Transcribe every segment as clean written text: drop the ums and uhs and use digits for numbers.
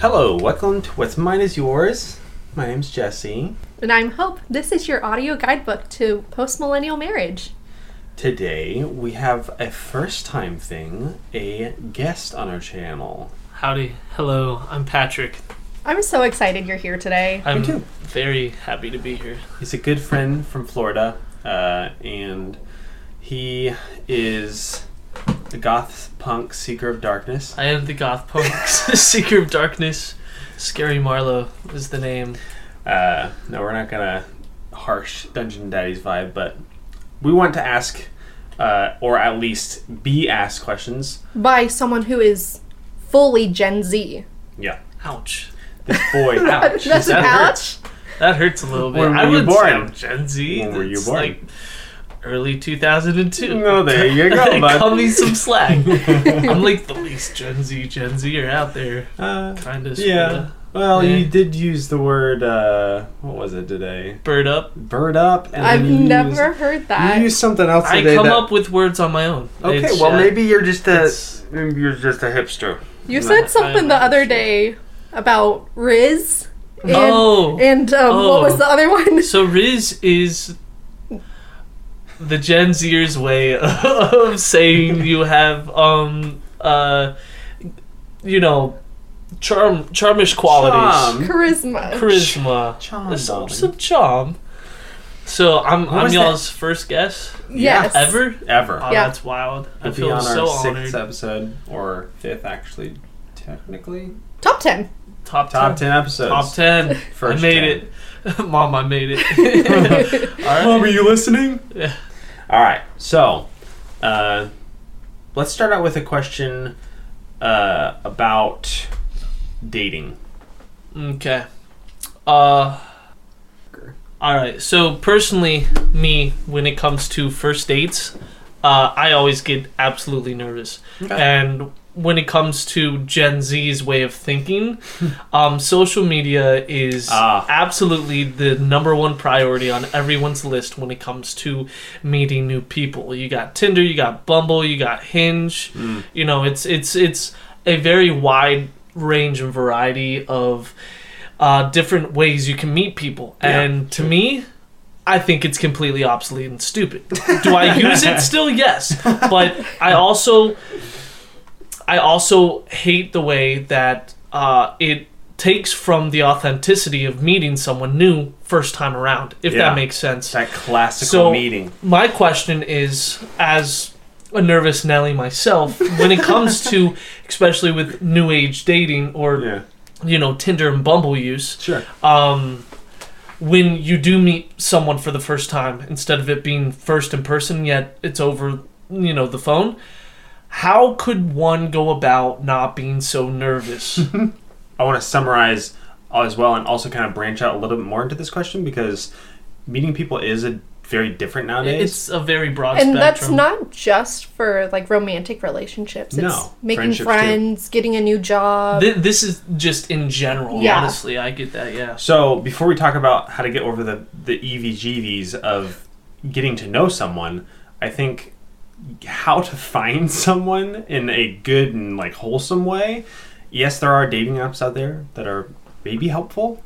Hello, welcome to What's Mine is Yours. My name's Jesse. And I'm Hope. This is your audio guidebook to post-millennial marriage. Today, we have a first-time thing, a guest on our channel. Howdy. Hello, I'm Patrick. I'm so excited you're here today. I'm very happy to be here. He's a good friend from Florida, and he is the goth punk seeker of darkness. I am the goth punk seeker of darkness. Scary Marlowe is the name. No, we're not gonna harsh Dungeon Daddy's vibe, but we want to ask, or at least be asked questions by someone who is fully Gen Z. Yeah. Ouch. This boy, ouch. That's an ouch. That hurts a little bit. When were you born? Gen Z. When were you born? Like early 2002. No, there you go, bud. Call me some slack. I'm like the least Gen Zer out there. Kind of. Yeah. Sorta. Well, yeah. You did use the word, what was it today? Bird up. And I've never heard that. You used something else today. I come up with words on my own. Okay, it's, well, maybe you're just a hipster. You said something the other day about Riz. And, what was the other one? So Riz is the Gen Zers way of saying you have charmish qualities, charisma, charm, some charm. So I'm y'all's first guest. Yes. Ever. Oh, yeah. That's wild. We'll be on our sixth episode or fifth, actually, technically. Top 10. Top 10 episodes. Top 10. First. I made 10. It. Mom, I made it. All right. Mom, are you listening? Yeah. All right. So, let's start out with a question about dating. Okay. All right. So, personally, me, when it comes to first dates, I always get absolutely nervous. Okay. And when it comes to Gen Z's way of thinking, social media is absolutely the number one priority on everyone's list when it comes to meeting new people. You got Tinder, you got Bumble, you got Hinge. Mm. You know, it's a very wide range and variety of different ways you can meet people. Yeah. And to me, I think it's completely obsolete and stupid. Do I use it still? Yes. But I also hate the way that it takes from the authenticity of meeting someone new first time around, if that makes sense. That classical meeting. My question is, as a nervous Nelly myself, when it comes to, especially with new age dating or, Tinder and Bumble use, sure. When you do meet someone for the first time, instead of it being first in person, yet it's over, the phone, how could one go about not being so nervous? I want to summarize as well and also kind of branch out a little bit more into this question because meeting people is a very different nowadays. It's a very broad spectrum. And that's not just for like romantic relationships. It's making friends, too. Getting a new job. This is just in general, honestly. I get that, yeah. So before we talk about how to get over the EVGVs of getting to know someone, I think how to find someone in a good and like wholesome way. Yes, there are dating apps out there that are maybe helpful.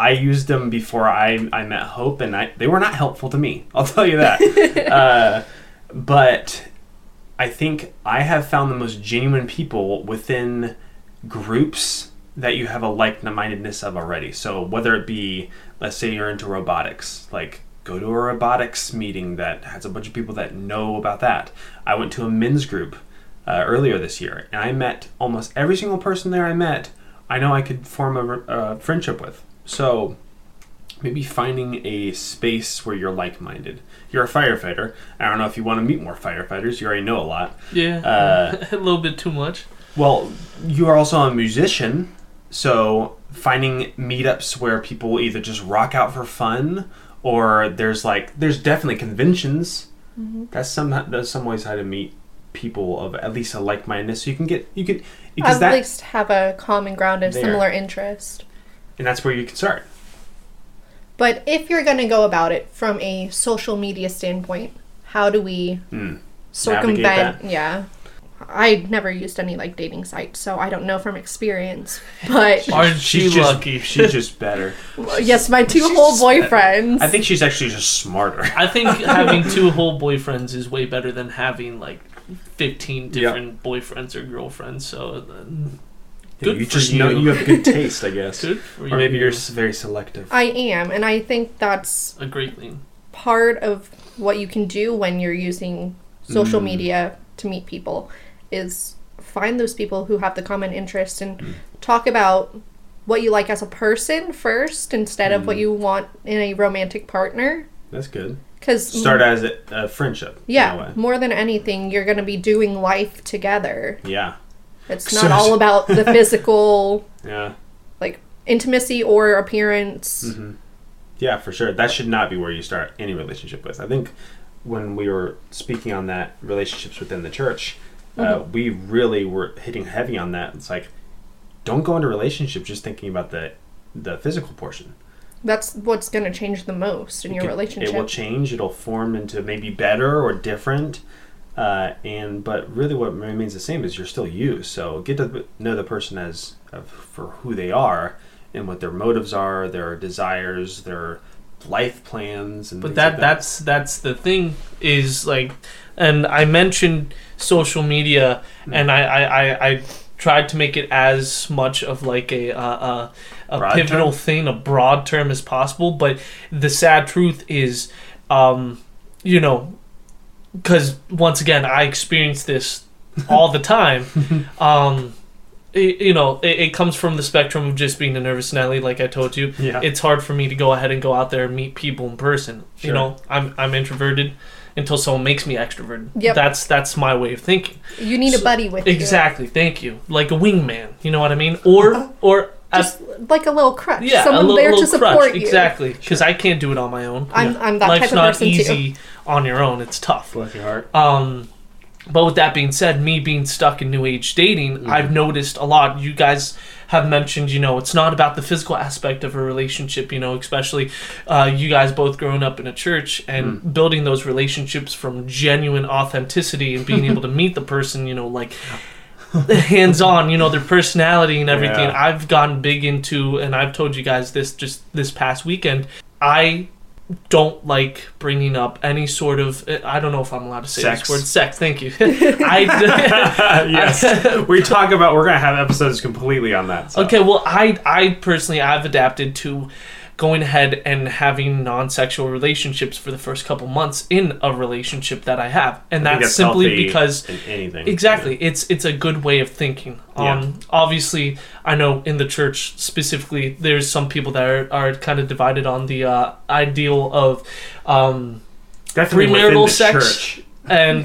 I used them before I met Hope, and they were not helpful to me. I'll tell you that. But I think I have found the most genuine people within groups that you have a like-mindedness of already. So whether it be, let's say you're into robotics, like go to a robotics meeting that has a bunch of people that know about that. I went to a men's group earlier this year, and I met almost every single person there I met. I know I could form a friendship with. So maybe finding a space where you're like-minded. You're a firefighter. I don't know if you want to meet more firefighters. You already know a lot. Yeah, a little bit too much. Well, you are also a musician, so finding meetups where people either just rock out for fun or there's definitely conventions. Mm-hmm. That's some ways how to meet people of at least a like-mindedness. So you can at least have a common ground of similar interest. And that's where you can start. But if you're going to go about it from a social media standpoint, how do we circumvent? Yeah. I'd never used any, like, dating sites, so I don't know from experience, but... Aren't she lucky? She's just better. Yes, my two whole boyfriends. Better. I think she's actually just smarter. I think having two whole boyfriends is way better than having, like, 15 different boyfriends or girlfriends, so... Good you just you. Know you have good taste, I guess. Good for or you. Maybe you're very selective. I am, and I think that's... A great thing. Part of what you can do when you're using social media to meet people is find those people who have the common interest and talk about what you like as a person first instead of what you want in a romantic partner. That's good. 'Cause start as a friendship. Yeah, more than anything, you're going to be doing life together. Yeah. It's not all about the physical like intimacy or appearance. Mm-hmm. Yeah, for sure. That should not be where you start any relationship with. I think when we were speaking on that, relationships within the church... we really were hitting heavy on that. It's like, don't go into relationships just thinking about the physical portion. That's what's going to change the most in your relationship. It will change. It'll form into maybe better or different. But really what remains the same is you're still you. So get to know the person for who they are and what their motives are, their desires, their life plans. And that's the thing is like... And I mentioned social media, and I tried to make it as much of like a pivotal thing, a broad term as possible. But the sad truth is, because once again, I experience this all the time. It comes from the spectrum of just being a nervous Nelly, like I told you. Yeah. It's hard for me to go ahead and go out there and meet people in person. Sure. You know, I'm introverted. Until someone makes me extroverted. Yep. That's my way of thinking. You need a buddy with you. Exactly. Thank you. Like a wingman. You know what I mean? Or just like a little crutch. Yeah, someone there to support you. Exactly. Because I can't do it on my own. I'm that type of person too. Life's not easy on your own. It's tough. Bless your heart. But with that being said, me being stuck in new age dating, I've noticed a lot. You guys have mentioned, it's not about the physical aspect of a relationship, especially you guys both growing up in a church and building those relationships from genuine authenticity and being able to meet the person, like hands-on, their personality and everything. Yeah. I've gotten big into, and I've told you guys this just this past weekend, I don't like bringing up any sort of, I don't know if I'm allowed to say this word, sex, thank you. Yes, we're going to have episodes completely on that. So. Okay, well, I personally, I've adapted to going ahead and having non-sexual relationships for the first couple months in a relationship that I have. And that's simply because... anything. Exactly. Yeah. It's a good way of thinking. Obviously, I know in the church specifically, there's some people that are kind of divided on the ideal of premarital sex and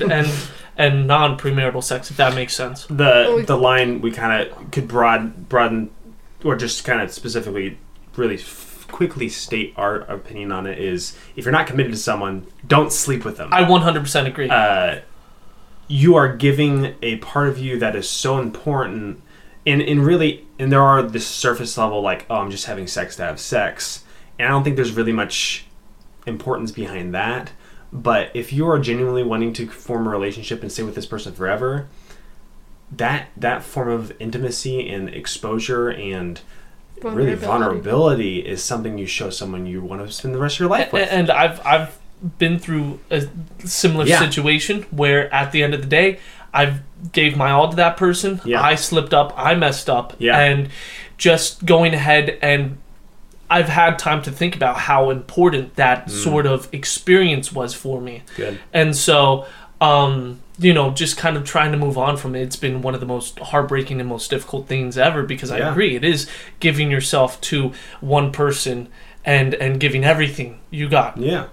non-premarital sex, if that makes sense. The line we kind of could broaden or just kind of specifically really... quickly state our opinion on it is if you're not committed to someone, don't sleep with them. I 100% agree. You are giving a part of you that is so important and there are this surface level like, oh, I'm just having sex to have sex. And I don't think there's really much importance behind that. But if you are genuinely wanting to form a relationship and stay with this person forever, that form of intimacy and exposure and vulnerability is something you show someone you want to spend the rest of your life with. And I've been through a similar situation where at the end of the day, I gave my all to that person. Yeah. I slipped up. I messed up. Yeah. And just going ahead and I've had time to think about how important that sort of experience was for me. Good. And so... just kind of trying to move on from it. It's been one of the most heartbreaking and most difficult things ever because I agree. It is giving yourself to one person and giving everything you got to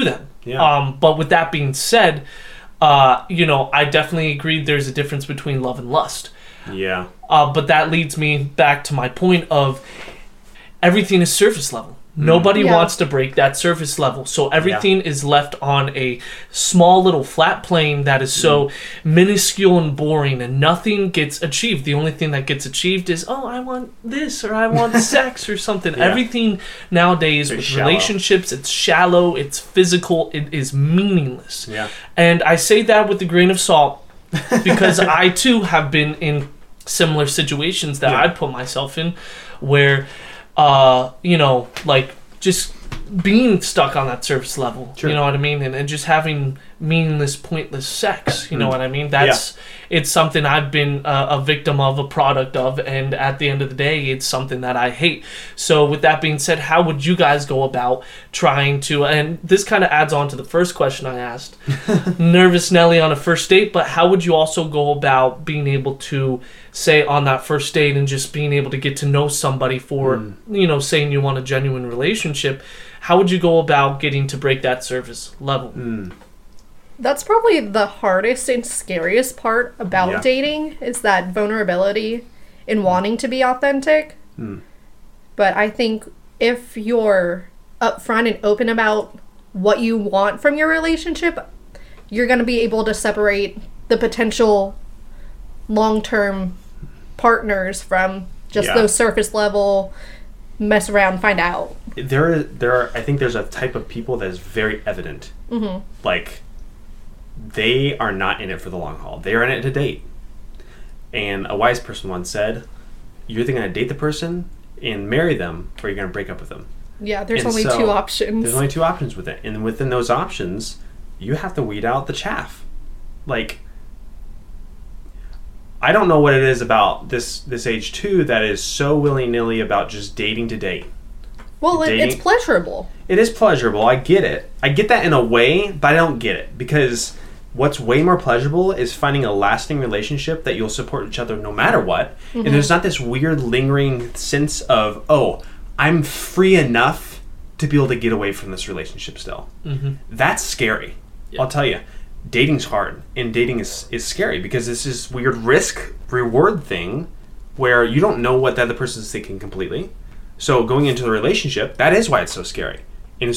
them. Yeah. But with that being said, I definitely agree there's a difference between love and lust. Yeah. But that leads me back to my point of everything is surface level. Nobody wants to break that surface level. So everything is left on a small little flat plane that is so minuscule and boring and nothing gets achieved. The only thing that gets achieved is, oh, I want this or I want sex or something. Yeah. Everything nowadays with relationships, it's shallow, it's physical, it is meaningless. Yeah. And I say that with a grain of salt because I too have been in similar situations that I'd put myself in, where, you know, like just being stuck on that surface level, you know what I mean, and just having meaningless, pointless sex, you know what I mean. That's it's something I've been a victim of, a product of, and at the end of the day, it's something that I hate. So, with that being said, how would you guys go about trying to? And this kind of adds on to the first question I asked: nervous Nelly on a first date, but how would you also go about being able to say on that first date and just being able to get to know somebody for you know, saying you want a genuine relationship? How would you go about getting to break that surface level? That's probably the hardest and scariest part about dating, is that vulnerability and wanting to be authentic. But I think if you're upfront and open about what you want from your relationship, you're going to be able to separate the potential long-term partners from just those surface level mess around, find out. There are. I think there's a type of people that is very evident. Like, they are not in it for the long haul. They are in it to date. And a wise person once said, "You're either going to date the person and marry them, or you're going to break up with them." Yeah, there's only two options. There's only two options with it, and within those options, you have to weed out the chaff. Like, I don't know what it is about this age too that is so willy-nilly about just dating to date. Well, it's pleasurable. It is pleasurable. I get it. I get that in a way, but I don't get it, because what's way more pleasurable is finding a lasting relationship that you'll support each other no matter what. And there's not this weird lingering sense of, oh, I'm free enough to be able to get away from this relationship still. That's scary. I'll tell you. Dating's hard, and dating is scary because it's this weird risk-reward thing where you don't know what the other person's thinking completely. So going into the relationship, that is why it's so scary, and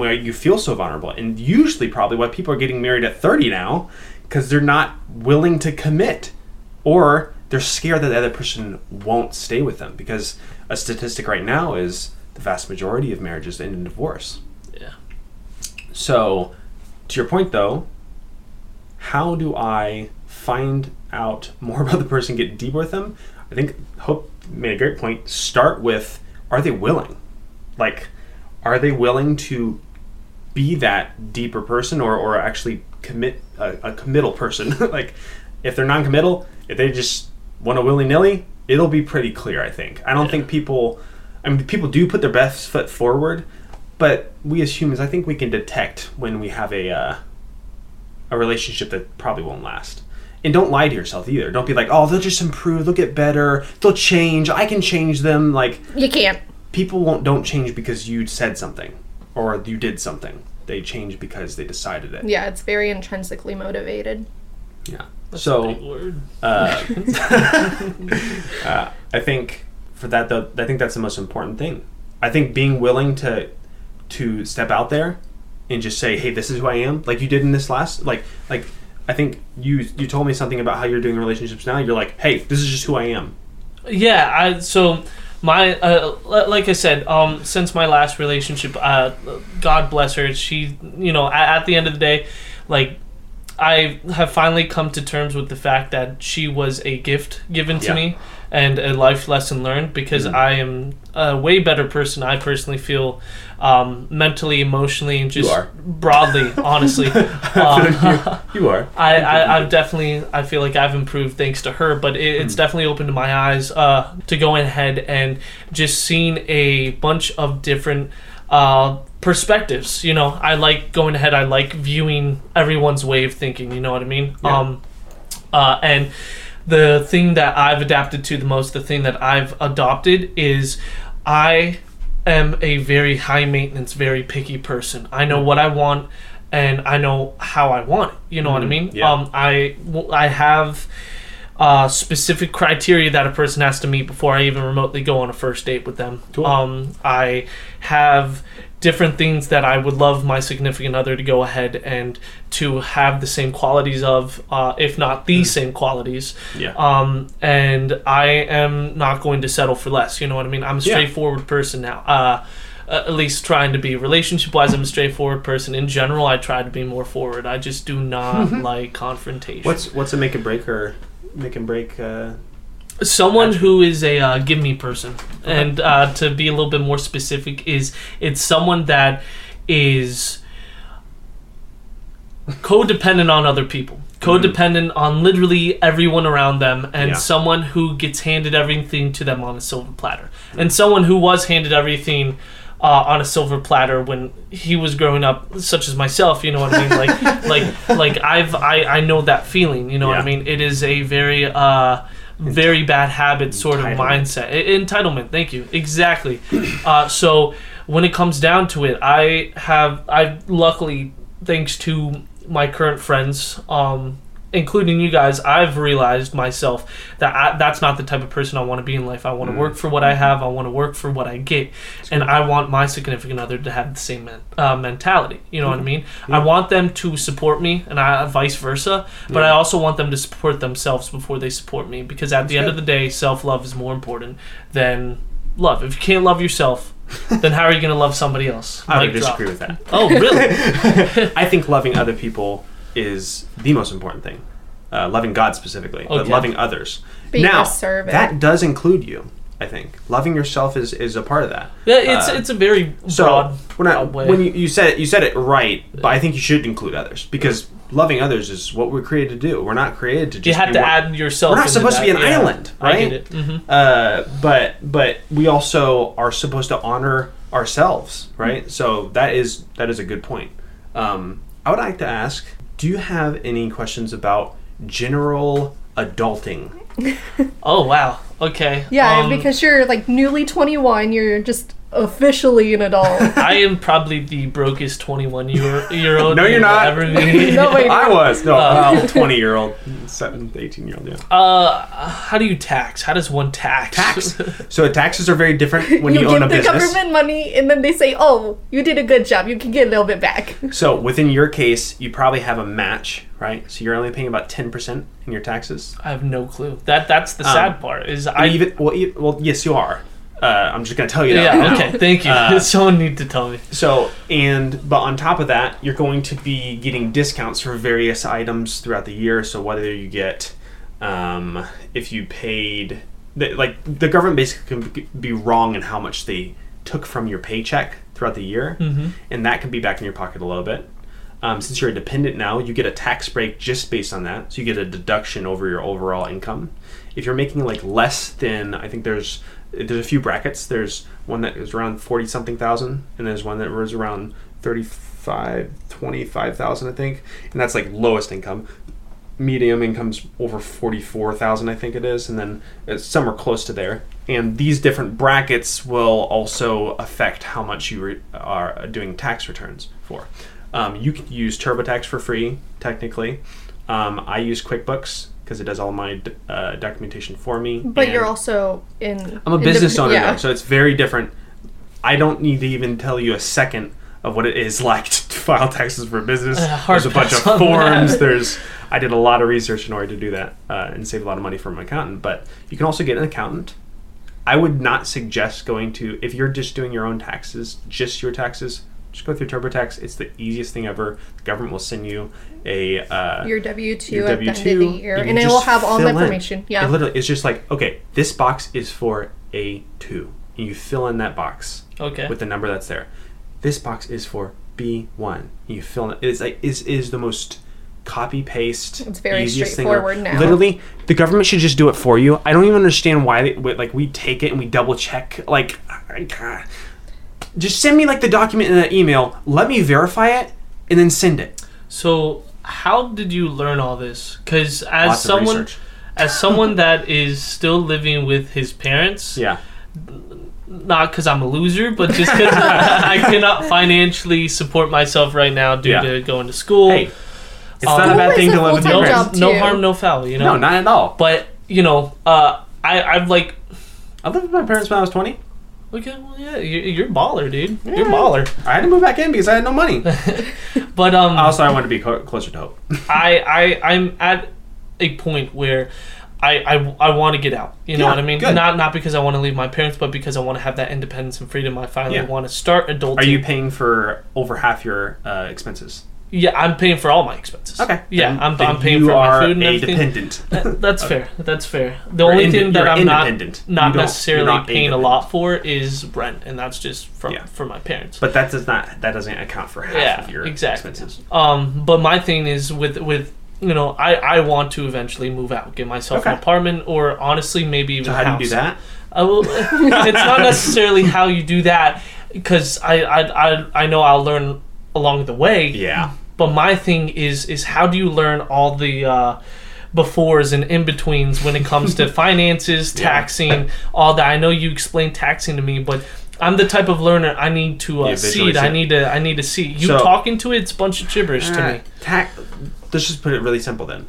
where you feel so vulnerable. And usually probably why people are getting married at 30 now, because they're not willing to commit, or they're scared that the other person won't stay with them, because a statistic right now is the vast majority of marriages end in divorce. Yeah. So to your point, though, how do I find out more about the person, get deeper with them? I think Hope made a great point. Start with, are they willing? Like, are they willing to be that deeper person, or actually commit a committal person? Like, if they're non-committal, if they just want to willy-nilly, it'll be pretty clear, I think. I don't think people... I mean, people do put their best foot forward, but we as humans, I think we can detect when we have a relationship that probably won't last. And don't lie to yourself either. Don't be like, oh, they'll just improve, they'll get better, they'll change, I can change them. Like, you can't. People don't change because you said something or you did something. They change because they decided it. Yeah, it's very intrinsically motivated. Yeah. That's a big word. I think for that, though, I think that's the most important thing. I think being willing to step out there and just say, hey, this is who I am. Like you did in this last, like I think you told me something about how you're doing relationships now. You're like, hey, this is just who I am. Yeah, so my, like I said, since my last relationship, God bless her, she, you know, at the end of the day, like, I have finally come to terms with the fact that she was a gift given to me and a life lesson learned, because I am a way better person, I personally feel, mentally, emotionally, and just broadly, honestly. You are. I've definitely, I feel like I've improved thanks to her, but it's definitely opened my eyes to going ahead and just seeing a bunch of different perspectives. You know, I like going ahead, I like viewing everyone's way of thinking, you know what I mean? Yeah. And the thing that I've adapted to the most, the thing that I've adopted, is I am a very high maintenance, very picky person. I know what I want, and I know how I want it, you know what I mean? Yeah. I have specific criteria that a person has to meet before I even remotely go on a first date with them. Cool. I have different things that I would love my significant other to go ahead and to have the same qualities of, if not the same qualities. Yeah. And I am not going to settle for less, you know what I mean? I'm a straightforward person now. at least trying to be relationship-wise. I'm a straightforward person. In general, I try to be more forward. I just do not like confrontation. What's a make and break? Someone who is a give me person. Okay. And to be a little bit more specific, it's someone that is codependent on other people. Codependent on literally everyone around them, and someone who gets handed everything to them on a silver platter. And someone who was handed everything on a silver platter when he was growing up, such as myself, you know what I mean? Like I know that feeling, you know what I mean? It is a very very bad habit sort of mindset. Entitlement, thank you. Exactly. So when it comes down to it, I luckily, thanks to my current friends, including you guys, I've realized myself that that's not the type of person I want to be in life. I want to work for what I have. I want to work for what I get. And I want my significant other to have the same mentality. You know what I mean? Yeah. I want them to support me, and vice versa. But I also want them to support themselves before they support me. Because at the end of the day, self-love is more important than love. If you can't love yourself, then how are you going to love somebody else? I would disagree with that. Oh, really? I think loving other people is the most important thing. Loving God specifically, but loving others. Now, that does include you, I think. Loving yourself is a part of that. Yeah, it's a very broad way. When you said it right, but I think you should include others, because loving others is what we're created to do. We're not created to just add yourself. We're not supposed to be an island, right? I get it. Mm-hmm. But we also are supposed to honor ourselves, right? Mm-hmm. So that is a good point. I would like to ask, do you have any questions about general adulting? Oh, wow. Okay. Yeah, because you're like newly 21, you're just officially an adult. I am probably the brokest 21-year-old. No, you're not. No, wait, I was. No, 20-year-old, 7th, 18-year-old, yeah. How do you tax? How does one tax? So taxes are very different when you own a business. You give the government money, and then they say, oh, you did a good job. You can get a little bit back. So within your case, you probably have a match, right? So you're only paying about 10% in your taxes. I have no clue. That's the sad part. Yes, you are. I'm just going to tell you that. Yeah, okay, thank you. Someone need to tell me. So, but on top of that, you're going to be getting discounts for various items throughout the year. So whether you get, if you paid, the government basically can be wrong in how much they took from your paycheck throughout the year. Mm-hmm. And that can be back in your pocket a little bit. Since you're a dependent now, you get a tax break just based on that. So you get a deduction over your overall income. If you're making less than, I think there's a few brackets. There's one that is around 40-something thousand, and there's one that was around 25,000, I think. And that's lowest income. Medium income's over 44,000, I think it is, and then some are close to there. And these different brackets will also affect how much you are doing tax returns for. You can use TurboTax for free, technically. I use QuickBooks, because it does all my documentation for me. But you're also I'm a business owner, though, so it's very different. I don't need to even tell you a second of what it is like to file taxes for business. There's a bunch of forms. I did a lot of research in order to do that and save a lot of money from an accountant. But you can also get an accountant. I would not suggest going to, if you're just doing your own taxes, just go through TurboTax. It's the easiest thing ever. The government will send you your W-2 at the end of the year, and it will have all the information. Yeah, and literally, it's just okay, this box is for A2, and you fill in that box with the number that's there. This box is for B1, and you fill in. It's is the most copy paste. It's very straightforward now. Literally, the government should just do it for you. I don't even understand why we take it and we double check Just send me the document in an email. Let me verify it, and then send it. So, how did you learn all this? Because as someone that is still living with his parents, not because I'm a loser, but just because I cannot financially support myself right now due to going to school. Hey, it's not a bad thing to live with your parents. No harm, no foul. You know, no, not at all. But I lived with my parents when I was 20. Okay, well, yeah, you're a baller, dude. Yeah. You're a baller. I had to move back in because I had no money. But also, I wanted to be closer to Hope. I'm at a point where I want to get out. You know what I mean? Good. Not because I want to leave my parents, but because I want to have that independence and freedom. I finally want to start adulting. Are you paying for over half your expenses? Yeah, I'm paying for all my expenses. Okay. Yeah, then, I'm paying for my food and everything. You are a dependent. That's fair. That's fair. The only thing that I'm not necessarily paying a lot for is rent, and that's just from my parents. But that doesn't account for half of your expenses. But my thing is with you know, I want to eventually move out, get myself an apartment, or honestly maybe even a house. How do you do that? It's not necessarily how you do that, because I know I'll learn along the way. Yeah. But my thing is how do you learn all the befores and in-betweens when it comes to finances, taxing, all that. I know you explained taxing to me, but I'm the type of learner I need to see it. I need to see. You talking to it's a bunch of gibberish to me. Let's just put it really simple then.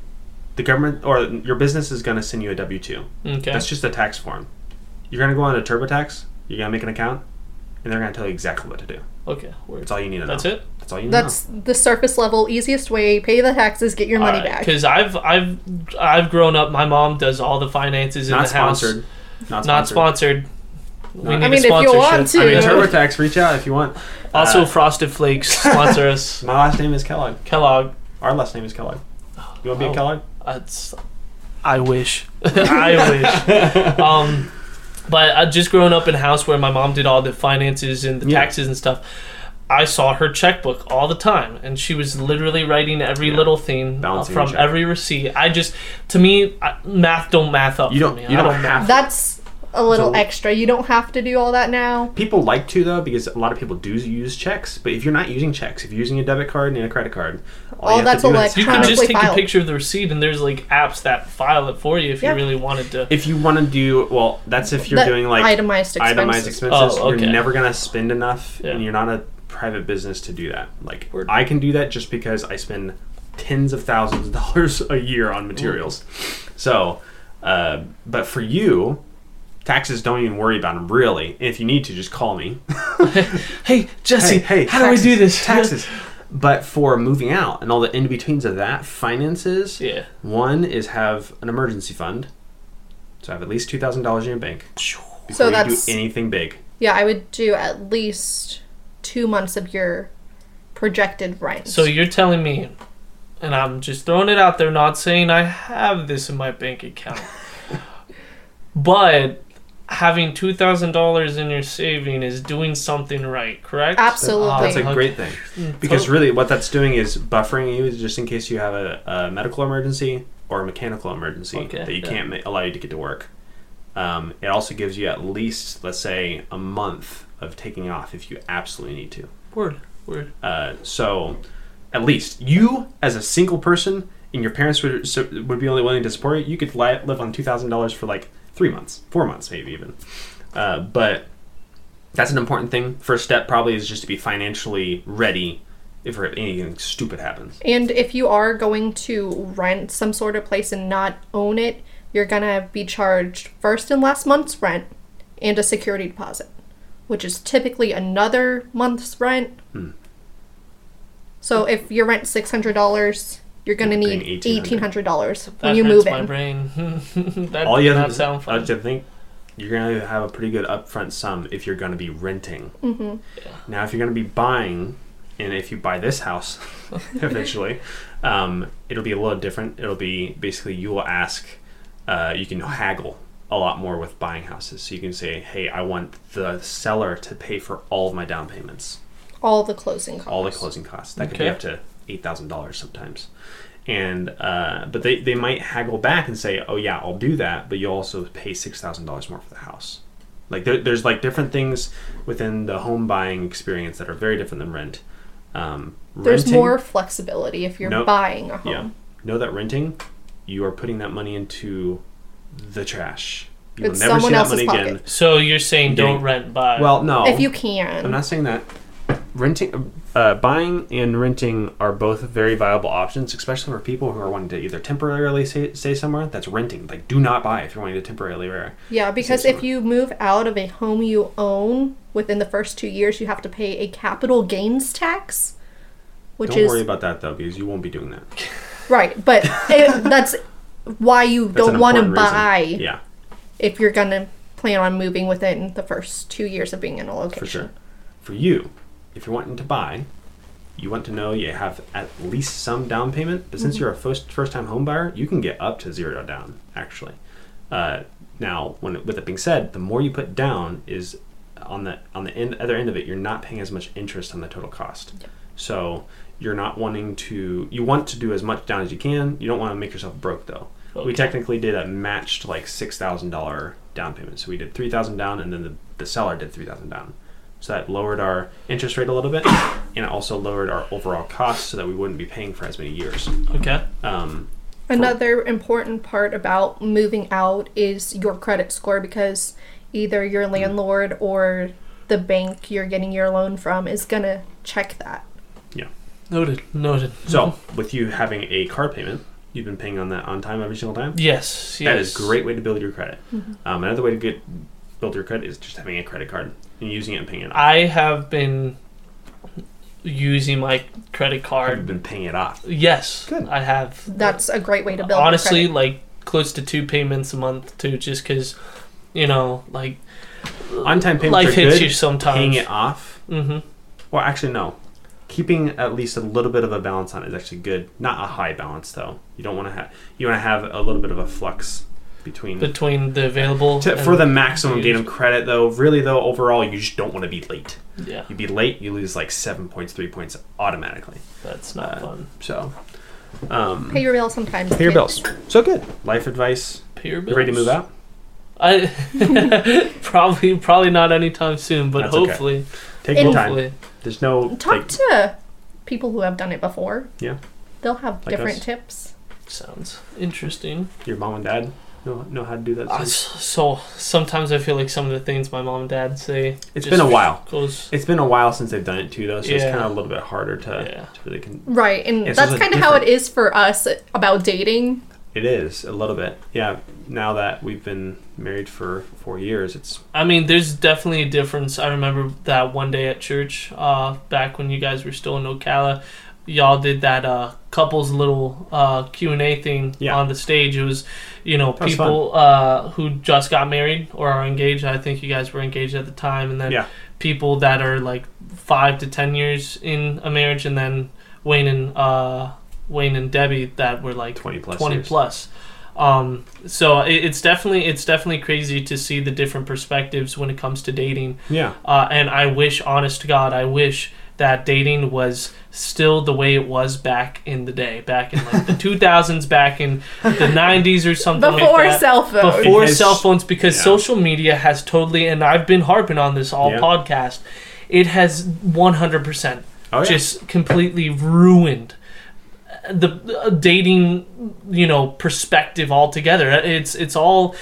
The government or your business is going to send you a W-2. Okay. That's just a tax form. You're going to go on to TurboTax, you're going to make an account, and they're going to tell you exactly what to do. Okay. Weird. That's all you need to know. That's it? That's all you need to know. That's the surface level, easiest way. Pay the taxes, get your money back. Because I've grown up, my mom does all the finances in the house. Not sponsored. We need a sponsorship. If you want to. TurboTax, reach out if you want. Also, Frosted Flakes, sponsor us. My last name is Kellogg. Our last name is Kellogg. You want to be a Kellogg? I wish. But just growing up in a house where my mom did all the finances and the taxes and stuff, I saw her checkbook all the time, and she was literally writing every little thing from every receipt. Math don't math up for me. That's a little extra. You don't have to do all that now. People like to, though, because a lot of people do use checks, but if you're not using checks, if you're using a debit card and a credit card, all that's electronically filed. You can just take a picture of the receipt, and there's like apps that file it for you if you really wanted to. If you want to do, well, that's if you're doing like itemized expenses. Oh, okay. You're never going to spend enough, and you're not a private business to do that. Like, I can do that just because I spend tens of thousands of dollars a year on materials. So, but for you, taxes, don't even worry about them, really. And if you need to, just call me. Hey, Jesse, how do I do this? Taxes. But for moving out and all the in-betweens of that, finances, one is have an emergency fund. So have at least $2,000 in your bank before you do anything big. Yeah, I would do at least 2 months of your projected rent. So you're telling me, and I'm just throwing it out there, not saying I have this in my bank account, but having $2,000 in your saving is doing something right, correct? Absolutely. That's a great thing. Because really what that's doing is buffering you just in case you have a medical emergency or a mechanical emergency that you can't allow you to get to work. It also gives you at least, let's say, a month of taking off if you absolutely need to. Word. So at least you as a single person and your parents would be only willing to support you could live on $2,000 for like 3 months, 4 months, maybe even. But that's an important thing. First step probably is just to be financially ready if anything stupid happens. And if you are going to rent some sort of place and not own it, you're going to be charged first and last month's rent and a security deposit, which is typically another month's rent. So if your rent's $600... you're going to need $1,800 when you move in. That hurts my brain. That all you have to sound fun. I think you're going to have a pretty good upfront sum if you're going to be renting. Mm-hmm. Yeah. Now, if you're going to be buying, and if you buy this house eventually, it'll be a little different. It'll be basically you will ask, you can haggle a lot more with buying houses. So you can say, hey, I want the seller to pay for all of my down payments. All the closing costs. That could be up to $8,000 sometimes, and but they might haggle back and say, oh yeah, I'll do that, but you also pay $6,000 more for the house. Like there's like different things within the home buying experience that are very different than rent. There's more flexibility if you're buying a home. Know that renting, you are putting that money into the trash. You'll never see that money again. So you're saying don't rent, buy. Well, no, if you can. I'm not saying that. Renting, buying and renting are both very viable options, especially for people who are wanting to either temporarily stay somewhere. That's renting. Like, do not buy if you're wanting to temporarily rent. Yeah, because if you move out of a home you own within the first 2 years, you have to pay a capital gains tax, which is... Don't worry about that, though, because you won't be doing that. Right, but that's why you don't want to buy if you're going to plan on moving within the first 2 years of being in a location. For sure. For you, if you're wanting to buy, you want to know you have at least some down payment. But since you're a first-time home buyer, you can get up to 0 down, actually. Now, with that being said, the more you put down is on the other end of it, you're not paying as much interest on the total cost. Yep. So you're not wanting to... You want to do as much down as you can. You don't want to make yourself broke, though. Okay. We technically did a matched, $6,000 down payment. So we did $3,000 down, and then the seller did $3,000 down. So that lowered our interest rate a little bit, and it also lowered our overall cost so that we wouldn't be paying for as many years. Okay. Another important part about moving out is your credit score, because either your landlord or the bank you're getting your loan from is going to check that. Yeah. Noted. So with you having a car payment, you've been paying on that on time every single time? Yes. That is a great way to build your credit. Mm-hmm. Another way to build your credit is just having a credit card and using it and paying it off. I have been using my credit card. You've been paying it off. Yes. Good. I have. That's a great way to build, honestly, your credit. Close to 2 payments a month, too, just because, on-time payments life are hits good. You sometimes. Paying it off. Mm-hmm. Well, actually, no. Keeping at least a little bit of a balance on it is actually good. Not a high balance, though. You want to have a little bit of a flux between the available for the maximum gain of credit, though. Really, though, overall, you just don't want to be late. Yeah, you be late, you lose 7 points, 3 points automatically. That's not fun. So, pay your bills sometimes. Pay your bills. So good. Life advice. Pay your bills. You ready to move out? I probably not anytime soon, but that's hopefully. Okay. Take your time. There's no talk to people who have done it before. Yeah, they'll have different us. Tips. Sounds interesting. Your mom and dad know how to do that. So sometimes I feel like some of the things my mom and dad say. It's been a while. It's been a while since they've done it too, though. So it's kind of a little bit harder to really right, and that's kind of how it is for us about dating. It is a little bit, yeah. Now that we've been married for 4 years, there's definitely a difference. I remember that one day at church, back when you guys were still in Ocala, y'all did that couples little Q&A thing on the stage. It was, people who just got married or are engaged. I think you guys were engaged at the time, and then people that are 5 to 10 years in a marriage, and then Wayne and Debbie that were 20 plus. So it's definitely crazy to see the different perspectives when it comes to dating. Yeah. And I wish, honest to God, that dating was still the way it was back in the day, back in the 2000s, back in the 90s or something before cell phones. Before cell phones, because social media has totally, and I've been harping on this all podcast, it has 100% just completely ruined the dating, perspective altogether. It's all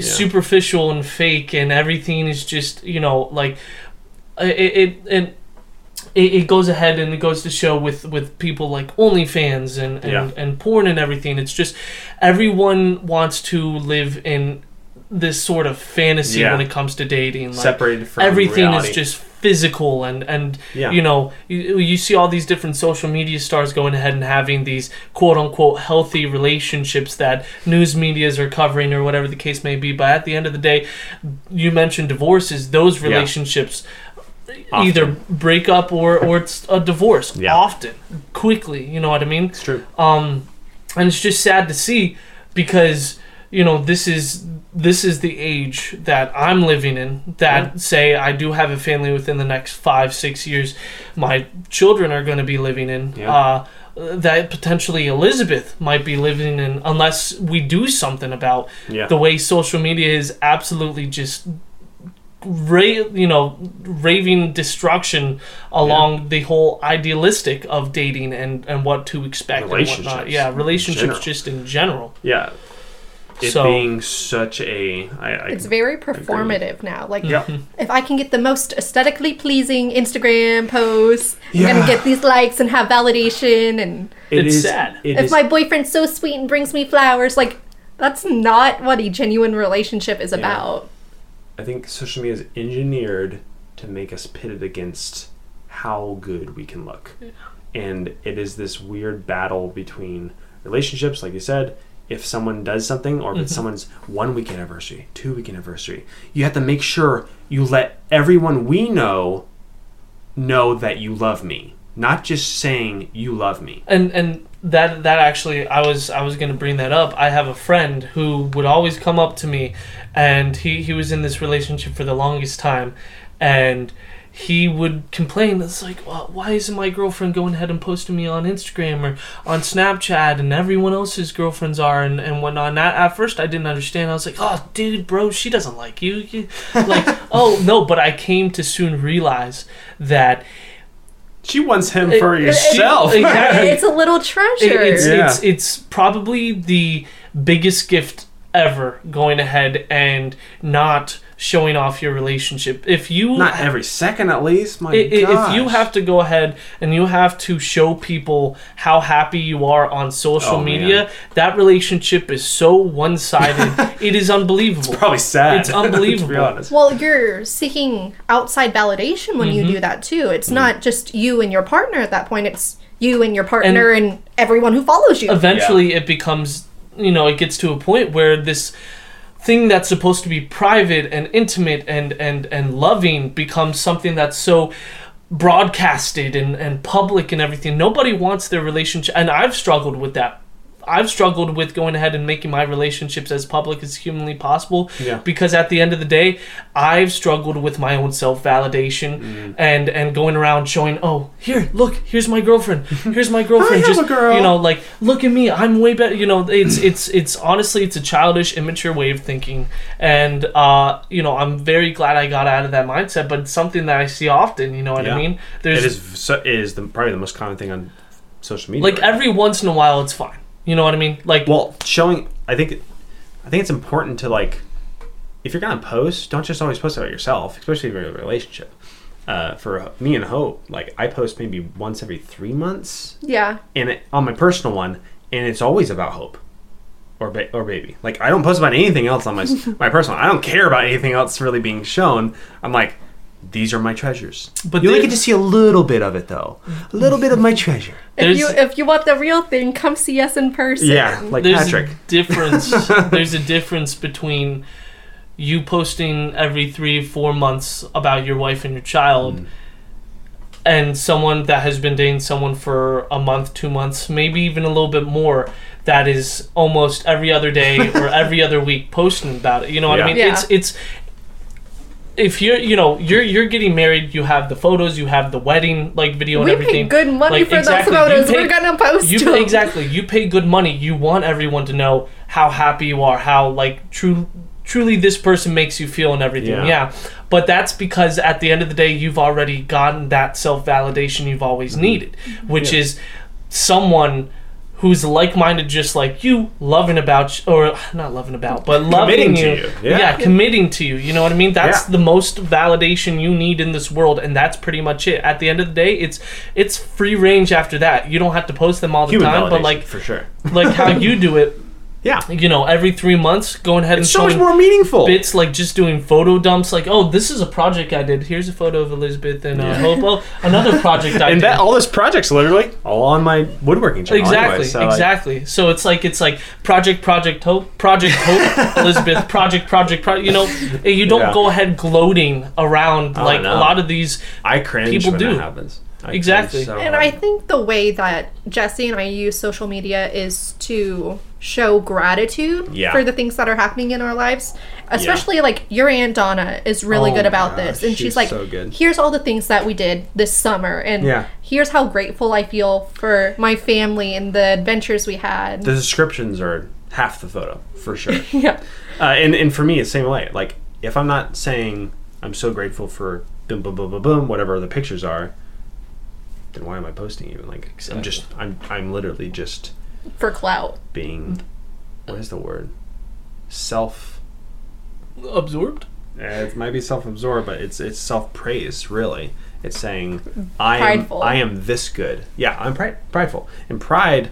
superficial and fake, and everything is just, it goes ahead, and it goes to show with people like OnlyFans and porn and everything. It's just everyone wants to live in this sort of fantasy when it comes to dating. Separated from everything reality. Is just physical and you see all these different social media stars going ahead and having these quote unquote healthy relationships that news medias are covering or whatever the case may be. But at the end of the day, you mentioned divorces, those relationships either break up or it's a divorce often, quickly, you know what I mean? It's true. And it's just sad to see, because this is the age that I'm living in, that say I do have a family within the next 5-6 years my children are going to be living in, that potentially Elizabeth might be living in, unless we do something about the way social media is absolutely just raving destruction along the whole idealistic of dating and what to expect, relationships, and whatnot. Just in general. Being such a... it's very performative now. If I can get the most aesthetically pleasing Instagram posts, I'm going to get these likes and have validation. And it's sad. If my boyfriend's so sweet and brings me flowers, that's not what a genuine relationship is about. I think social media is engineered to make us pitted against how good we can look. And it is this weird battle between relationships, like you said, if someone does something, or if it's someone's 1 week anniversary, 2 week anniversary, you have to make sure you let everyone we know that you love me, not just saying you love me. And that actually, I was going to bring that up. I have a friend who would always come up to me, and he was in this relationship for the longest time, and he would complain. It's like, well, why isn't my girlfriend going ahead and posting me on Instagram or on Snapchat, and everyone else's girlfriends are and whatnot. And at first I didn't understand. I was like, oh, dude, bro, she doesn't like you. Like, oh, no, but I came to soon realize that she wants him for herself. It's a little treasure. It's probably the biggest gift ever, going ahead and not showing off your relationship. If you not every second, at least, my gosh. If you have to go ahead and you have to show people how happy you are on social media, man, that relationship is so one-sided. It is unbelievable. It's probably sad. It's unbelievable. To be honest. Well, you're seeking outside validation when you do that too. It's not just you and your partner at that point. It's you and your partner and everyone who follows you. Eventually, it becomes, it gets to a point where this thing that's supposed to be private and intimate and loving becomes something that's so broadcasted and public and everything. Nobody wants their relationship, and I've struggled with that. I've struggled with going ahead and making my relationships as public as humanly possible, because at the end of the day, I've struggled with my own self-validation and going around showing, oh, here, look, here's my girlfriend. I have a girl. Like, look at me, I'm way better. It's honestly, it's a childish, immature way of thinking, and I'm very glad I got out of that mindset. But it's something that I see often, I mean? It is probably the most common thing on social media. Like, every once in a while, it's fine. You know what I mean? Like, well, showing. I think it's important to, like, if you're gonna post, don't just always post about yourself, especially if you're in a relationship. For me and Hope, like, I post maybe once every 3 months. Yeah. And on my personal one, and it's always about Hope or baby. Like, I don't post about anything else on my personal. I don't care about anything else really being shown. I'm like, these are my treasures. But you only get to see a little bit of it, though. A little bit of my treasure. If you want the real thing, come see us in person. Yeah, like there's Patrick. There's a difference between you posting every 3-4 months about your wife and your child and someone that has been dating someone for a month, 2 months, maybe even a little bit more, that is almost every other day or every other week posting about it. You know what I mean? Yeah. It's if you're getting married, you have the photos, you have the wedding video and everything. We pay good money for those photos. We're gonna post them. Exactly. You pay good money. You want everyone to know how happy you are, how truly this person makes you feel and everything. Yeah. But that's because at the end of the day, you've already gotten that self-validation you've always needed, which is someone who's like-minded just like you, loving you. To you. Yeah, committing to you. You know what I mean? That's the most validation you need in this world, and that's pretty much it. At the end of the day, it's free range after that. You don't have to post them all the time, but like for sure. Like how you do it. Yeah. Every 3 months, going ahead and showing so much more meaningful bits, like just doing photo dumps. Like, oh, this is a project I did. Here's a photo of Elizabeth and Hope. Oh, another project I did. And all those projects, literally, all on my woodworking channel. Exactly. So it's like project Hope, Elizabeth, project. You don't go ahead gloating around like a lot of these. I cringe people when that happens. Exactly. So and I think the way that Jesse and I use social media is to show gratitude for the things that are happening in our lives. Especially like your Aunt Donna is really good about this. And she's like, so here's all the things that we did this summer. And here's how grateful I feel for my family and the adventures we had. The descriptions are half the photo, for sure. And for me, it's the same way. Like, if I'm not saying I'm so grateful for boom, boom, boom, boom, boom, whatever the pictures are, then why am I posting even? Like, exactly. I'm literally just for clout. Being, what is the word? Self-absorbed. It might be self-absorbed, but it's self-praise. Really, it's saying I am this good. Yeah, I'm prideful, and pride.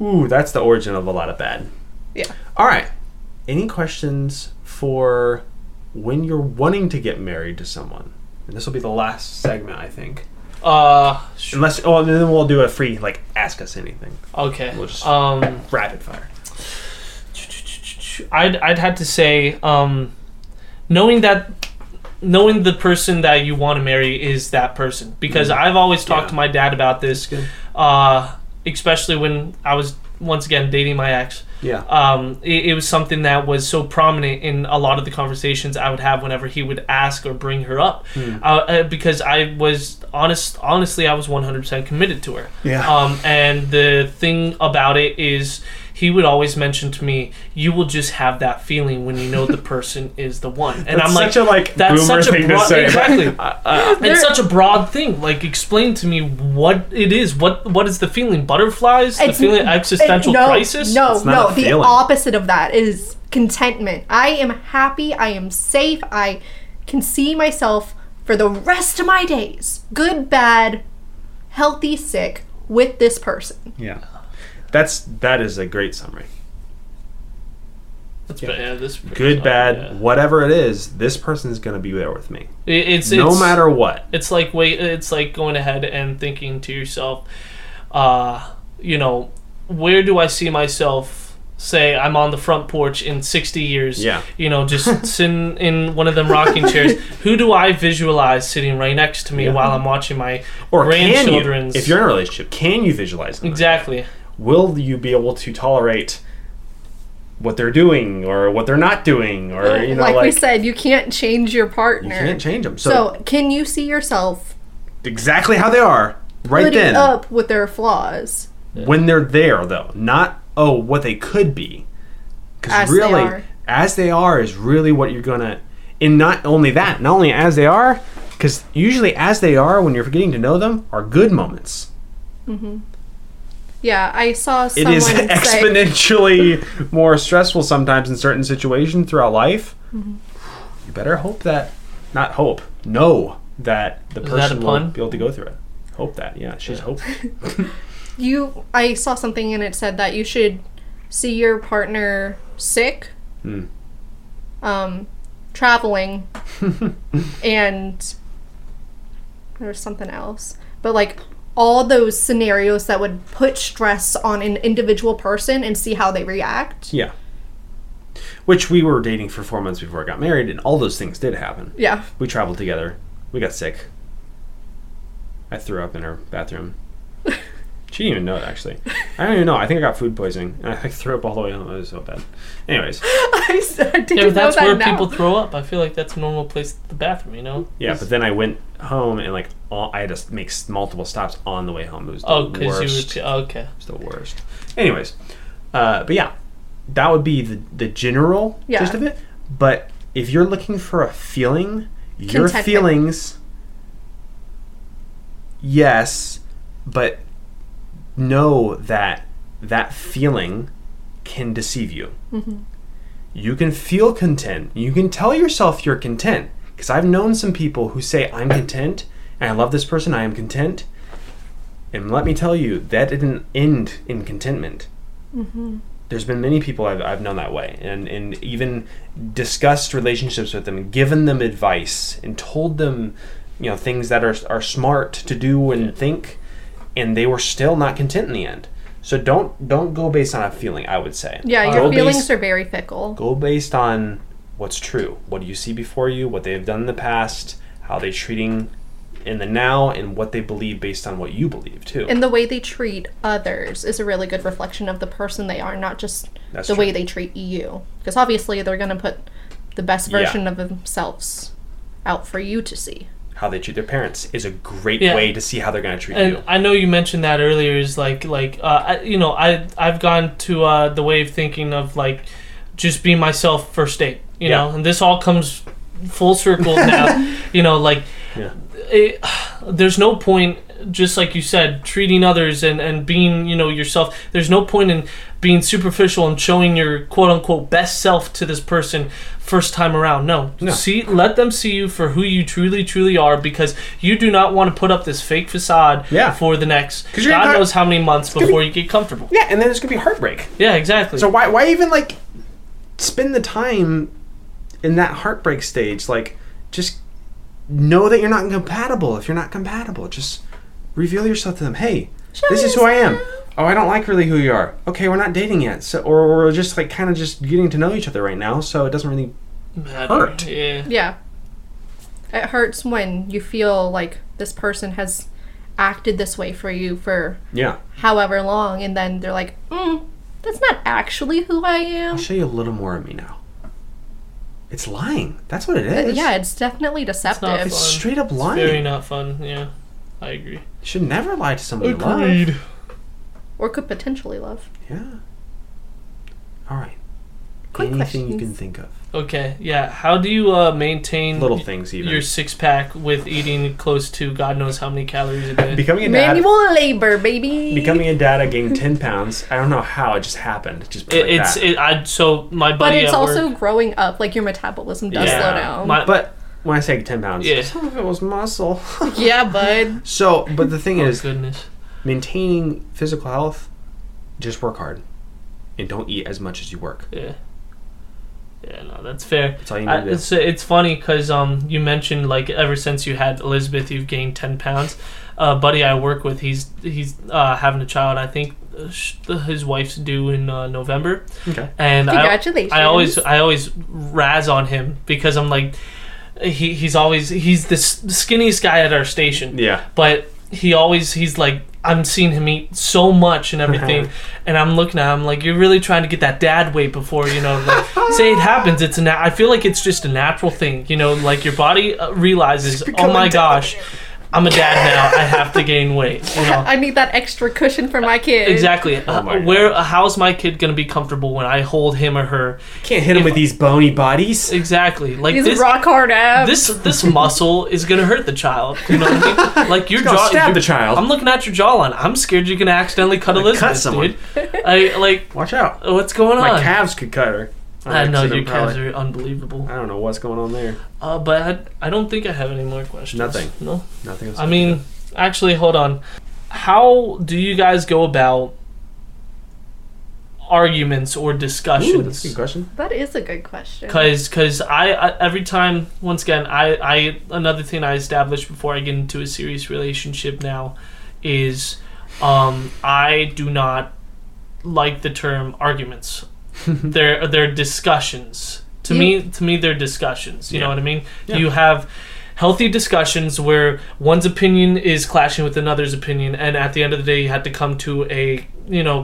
Ooh, that's the origin of a lot of bad. Yeah. All right. Any questions for when you're wanting to get married to someone? And this will be the last segment, I think. Then we'll do a free ask us anything. Okay. We'll just rapid fire. I'd have to say, knowing the person that you want to marry is that person, because I've always talked to my dad about this, especially when I was once again dating my ex. It was something that was so prominent in a lot of the conversations I would have whenever he would ask or bring her up, because I was honestly I was 100% committed to her. And the thing about it is, he would always mention to me, "You will just have that feeling when you know the person is the one." And that's that's such a boomer thing to say. Exactly. It's such a broad thing. Like, explain to me what it is. What is the feeling? Butterflies? It's, the feeling existential crisis? No. The opposite of that is contentment. I am happy. I am safe. I can see myself for the rest of my days, good, bad, healthy, sick, with this person. Yeah. That is a great summary. That's good, solid, bad, whatever it is. This person is going to be there with me. It's matter what. It's like going ahead and thinking to yourself, where do I see myself? Say I'm on the front porch in 60 years, just sitting in one of them rocking chairs. Who do I visualize sitting right next to me while I'm watching my grandchildren's? If you're in a relationship, can you visualize them? Exactly. Like, will you be able to tolerate what they're doing or what they're not doing? Or like we said, you can't change your partner. You can't change them. So can you see yourself exactly how they are right then? Up with their flaws. When they're there, though. Not, what they could be. Because really, they are. As they are is really what you're going to... And not only as they are, because usually as they are, when you're getting to know them, are good moments. Mm-hmm. Yeah, I saw someone say... It is exponentially more stressful sometimes in certain situations throughout life. Mm-hmm. You better hope that... Not hope. Know that the person will be able to go through it. Hope that. Yeah, she's hopeful. I saw something and it said that you should see your partner sick, traveling, and there's something else. But like... all those scenarios that would put stress on an individual person and see how they react. Yeah. Which we were dating for 4 months before I got married, and all those things did happen. Yeah. We traveled together. We got sick. I threw up in her bathroom. She didn't even know it, actually. I don't even know. I think I got food poisoning, and I threw up all the way home. It was so bad. Anyways. I didn't know that. That's where people throw up. I feel like that's a normal place, the bathroom, you know? Yeah, but then I went home, and I had to make multiple stops on the way home. It was the worst. Okay. It was the worst. Anyways. But yeah, that would be the general gist of it. But if you're looking for a feeling, your feelings, yes, but... know that that feeling can deceive you. Mm-hmm. You can feel content. You can tell yourself you're content. Because I've known some people who say, I'm content, and I love this person, I am content. And let me tell you, that didn't end in contentment. Mm-hmm. There's been many people I've known that way, and even discussed relationships with them, given them advice, and told them things that are smart to do and think. And they were still not content in the end. So don't go based on a feeling, I would say. Yeah, your feelings are very fickle. Go based on what's true. What do you see before you, what they've done in the past, how they're treating in the now, and what they believe based on what you believe, too. And the way they treat others is a really good reflection of the person they are, not just way they treat you. Because obviously they're going to put the best version of themselves out for you to see. How they treat their parents is a great way to see how they're going to treat you. I know you mentioned that earlier. Is I've gone to the way of thinking of just be myself first date. You know, and this all comes full circle now. There's no point. Just like you said, treating others and being, yourself. There's no point in being superficial and showing your quote-unquote best self to this person first time around. No. Let them see you for who you truly, truly are, because you do not want to put up this fake facade for the next God knows how many months before you get comfortable. Yeah, and then it's going to be heartbreak. Yeah, exactly. So why even, spend the time in that heartbreak stage? Just know that you're not compatible. If you're not compatible, just... reveal yourself to them. Hey, this is who I am. oh, I don't like really who you are. Okay, we're not dating yet, so or we're just like kind of just getting to know each other right now, so it doesn't really hurt. Yeah. Yeah. It hurts when you feel like this person has acted this way for you for however long, and then they're like, that's not actually who I am. I'll show you a little more of me now. It's lying. That's what it is. Yeah, it's definitely deceptive. It's straight up lying. It's very not fun, yeah. I agree. You should never lie to somebody you love. Or could potentially love. Yeah. Alright. Anything questions you can think of. Okay, yeah. How do you maintain little things, even your six-pack with eating close to God knows how many calories a day? Becoming a dad. Manual labor, baby. Becoming a dad, I gained 10 pounds. I don't know how. It just happened. It just So my buddy But it's also work, growing up. Like, your metabolism does slow down. But when I say 10 pounds, some of it was muscle. Yeah, bud. So, but the thing is, goodness, maintaining physical health, just work hard. And don't eat as much as you work. Yeah. Yeah, no, that's fair. That's all you need to do. It's funny because you mentioned, like, ever since you had Elizabeth, you've gained 10 pounds. Buddy I work with, he's having a child. I think his wife's due in November. Okay. And congratulations. I always razz on him because I'm like, he's the skinniest guy at our station. Yeah. But he's like, I'm seeing him eat so much and everything, and I'm looking at him like, you're really trying to get that dad weight before, you know, like, say it happens. I feel like it's just a natural thing, you know, like your body realizes, oh my gosh, I'm a dad now, I have to gain weight. You know? I need that extra cushion for my kid. Exactly. How's my kid gonna be comfortable when I hold him or her? Can't hit him with these bony bodies. Exactly. Like these rock hard abs. This muscle is gonna hurt the child. You know what I mean? Like your jaw. Stab the child. I'm looking at your jawline. I'm scared you're gonna accidentally cut Elizabeth. Cut someone. Dude. Watch out. What's going on? My calves could cut her. I know, your calves are unbelievable. I don't know what's going on there. But I don't think I have any more questions. Nothing. No? Nothing. I mean, actually, hold on. How do you guys go about arguments or discussions? Ooh, that's a good question. That is a good question. Because I every time, once again, I another thing I established before I get into a serious relationship now is I do not like the term arguments. They're discussions. To me, they're discussions. You know what I mean? Yeah. You have healthy discussions where one's opinion is clashing with another's opinion, and at the end of the day, you have to come to a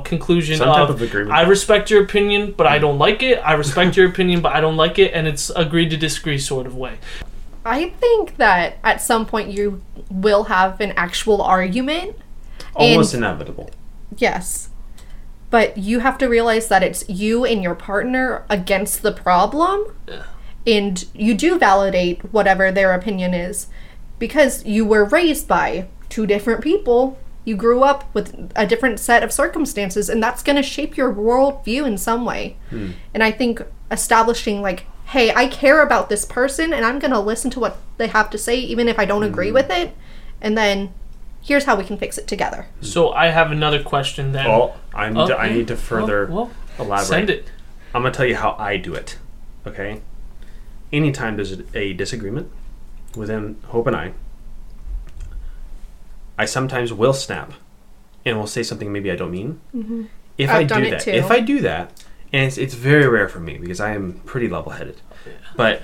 conclusion. Some type of agreement. I respect your opinion, but I don't like it. I respect your opinion, but I don't like it, and it's agreed to disagree sort of way. I think that at some point you will have an actual argument. Almost inevitable. Yes. But you have to realize that it's you and your partner against the problem. Yeah. And you do validate whatever their opinion is. Because you were raised by two different people. You grew up with a different set of circumstances. And that's going to shape your worldview in some way. Hmm. And I think establishing, like, hey, I care about this person. And I'm going to listen to what they have to say, even if I don't agree with it. And then here's how we can fix it together. So I have another question then. I need to further elaborate. Send it. I'm going to tell you how I do it, okay? Anytime there's a disagreement within Hope and I sometimes will snap and will say something maybe I don't mean. Mm-hmm. If I do that, and it's very rare for me because I am pretty level-headed, but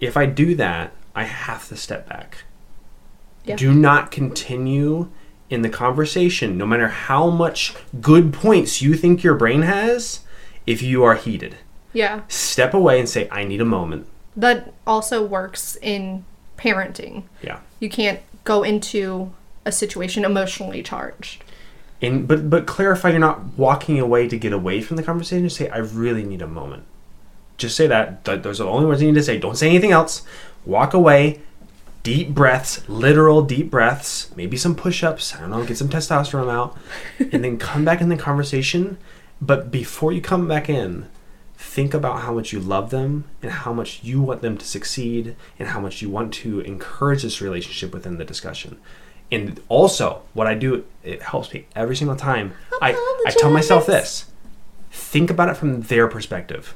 if I do that, I have to step back. Yeah. Do not continue in the conversation, no matter how much good points you think your brain has, if you are heated. Yeah. Step away and say, I need a moment. That also works in parenting. Yeah. You can't go into a situation emotionally charged. But clarify, you're not walking away to get away from the conversation. Say, I really need a moment. Just say that. Those are the only words you need to say. Don't say anything else. Walk away. Deep breaths, literal deep breaths, maybe some push-ups, I don't know, get some testosterone out, and then come back in the conversation. But before you come back in, think about how much you love them and how much you want them to succeed and how much you want to encourage this relationship within the discussion. And also, what I do, it helps me every single time. I tell myself this, think about it from their perspective.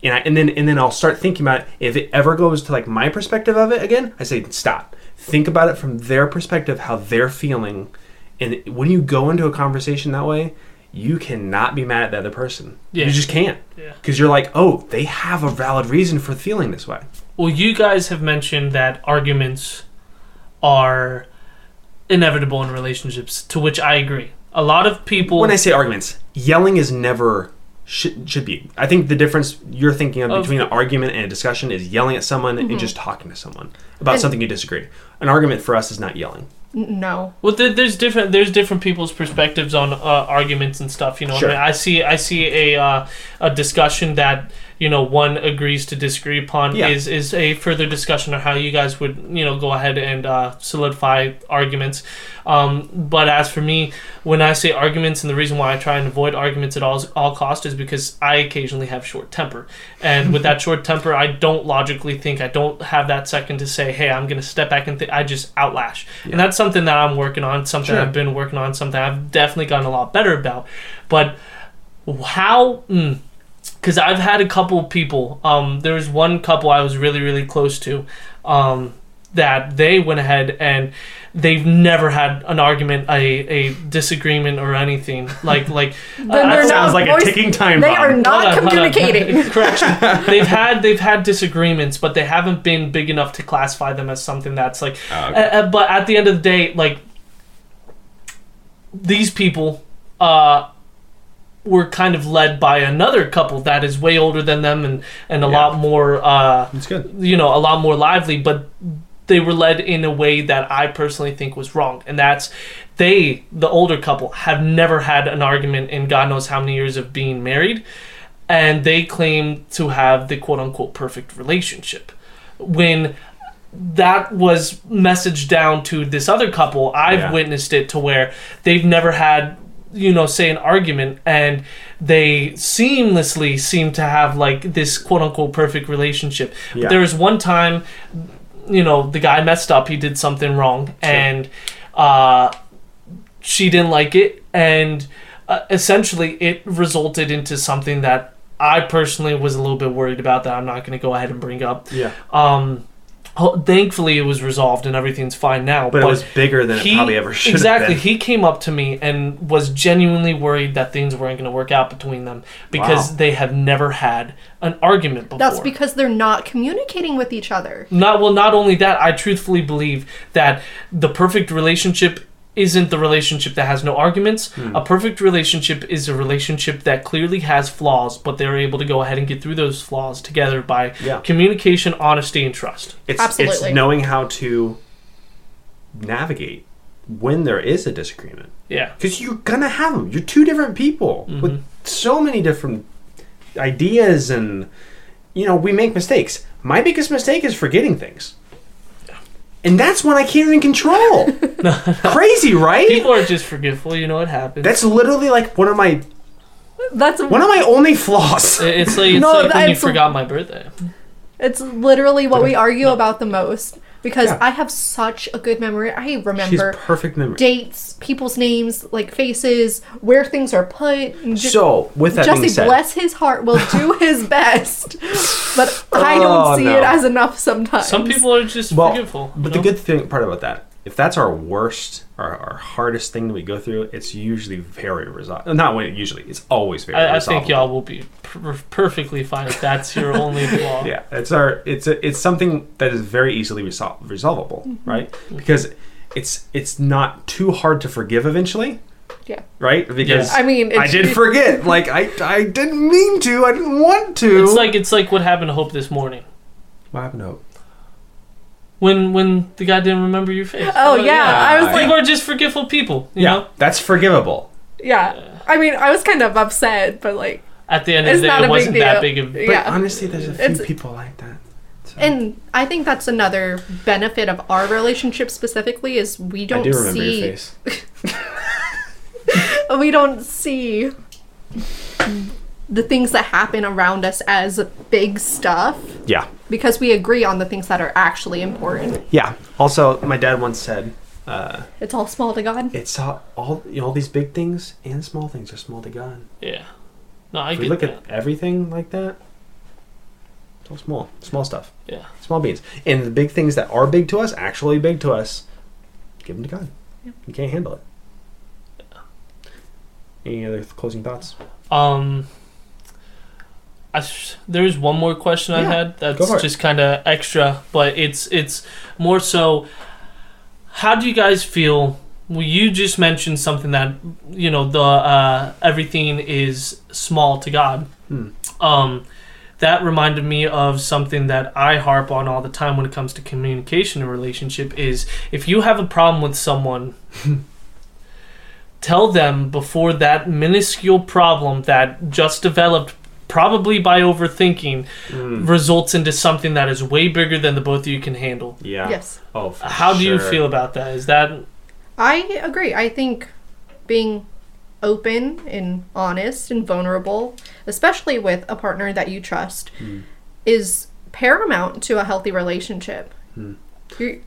And then I'll start thinking about it. If it ever goes to like my perspective of it again, I say, stop. Think about it from their perspective, how they're feeling, And when you go into a conversation that way, you cannot be mad at the other person. Yeah. You just can't. Yeah. Because you're like, oh, they have a valid reason for feeling this way. Well, you guys have mentioned that arguments are inevitable in relationships, to which I agree. A lot of people... When I say arguments, yelling is never... Should be. I think the difference you're thinking of between an argument and a discussion is yelling at someone mm-hmm. and just talking to someone about something you disagree. An argument for us is not yelling. No. Well, there's different people's perspectives on arguments and stuff. You know, sure. I mean, I see a discussion that you know one agrees to disagree upon yeah. is a further discussion on how you guys would you know go ahead and solidify arguments. But as for me, when I say arguments, and the reason why I try and avoid arguments at all cost is because I occasionally have short temper, and with that short temper, I don't logically think. I don't have that second to say, hey, I'm going to step back and think. I just outlash, yeah. and that's something that I'm working on, something sure. I've been working on, something I've definitely gotten a lot better about. But how... Because I've had a couple people. There was one couple I was really, really close to that they went ahead and they've never had an argument, a disagreement or anything. Like that sounds like a ticking time bomb. They are not communicating. Correction. They've had disagreements, but they haven't been big enough to classify them as something that's like... Oh, okay. But at the end of the day, like, these people... were kind of led by another couple that is way older than them and a yeah. lot more that's good. You know, a lot more lively, but they were led in a way that I personally think was wrong. And that's the older couple have never had an argument in God knows how many years of being married, and they claim to have the quote unquote perfect relationship. When that was messaged down to this other couple, I've yeah. witnessed it to where they've never had you know, say an argument, and they seamlessly seem to have like this quote unquote perfect relationship. Yeah. But there was one time, you know, the guy messed up, he did something wrong, sure. and she didn't like it, and essentially it resulted into something that I personally was a little bit worried about that I'm not going to go ahead and bring up. Yeah. Thankfully, it was resolved and everything's fine now. But it was bigger than it probably ever should have been. Exactly. He came up to me and was genuinely worried that things weren't going to work out between them because wow. they have never had an argument before. That's because they're not communicating with each other. Not only that, I truthfully believe that the perfect relationship isn't the relationship that has no arguments. A perfect relationship is a relationship that clearly has flaws, but they're able to go ahead and get through those flaws together by yeah. communication, honesty, and trust. It's knowing how to navigate when there is a disagreement. Yeah. Because you're going to have them. You're two different people mm-hmm. with so many different ideas, and you know, we make mistakes. My biggest mistake is forgetting things. And that's one I can't even control. Crazy, right? People are just forgetful. You know, it happens. That's literally like one of my... That's one of my only flaws. It's like when you forgot my birthday. It's literally what we argue about the most. Because yeah. I have such a good memory. I remember dates, people's names, like faces, where things are put. So, with that Jesse, being said... Jesse, bless his heart, will do his best. But I don't see it as enough sometimes. Some people are just forgetful. But the good part about that, if that's our worst, our hardest thing that we go through, it's usually very resolvable. It's always very resolvable. I think y'all will be perfectly fine if that's your only flaw. Yeah, it's something that is very easily resolvable, mm-hmm. right? Because it's not too hard to forgive eventually. Yeah. Right? Because yeah. I mean, I did forget. Like I didn't mean to. I didn't want to. It's like what happened to Hope this morning. What happened to Hope? When the guy didn't remember your face. Oh, yeah. I was like... People are just forgetful people, you know? That's forgivable. Yeah. I mean, I was kind of upset, but like... At the end of the day, it wasn't that big of a deal. But honestly, there's a few people like that. So. And I think that's another benefit of our relationship specifically is we don't see... I do remember your face. We don't see the things that happen around us as big stuff. Yeah. Because we agree on the things that are actually important. Yeah. Also, my dad once said... it's all small to God. It's all you know, all these big things and small things are small to God. Yeah. No, I get that. If we look at everything like that, it's all small. Small stuff. Yeah. Small beans. And the big things that are big to us, actually big to us, give them to God. Yeah. You can't handle it. Any other closing thoughts? There is one more question I had that's just kind of extra, but it's more so, how do you guys feel? Well, you just mentioned something that, you know, the everything is small to God. That reminded me of something that I harp on all the time when it comes to communication and relationship is, if you have a problem with someone, tell them before that minuscule problem that just developed probably by overthinking results into something that is way bigger than the both of you can handle. Yeah. Yes. Oh, for How sure. do you feel about that? Is that... I agree. I think being open and honest and vulnerable, especially with a partner that you trust, is paramount to a healthy relationship.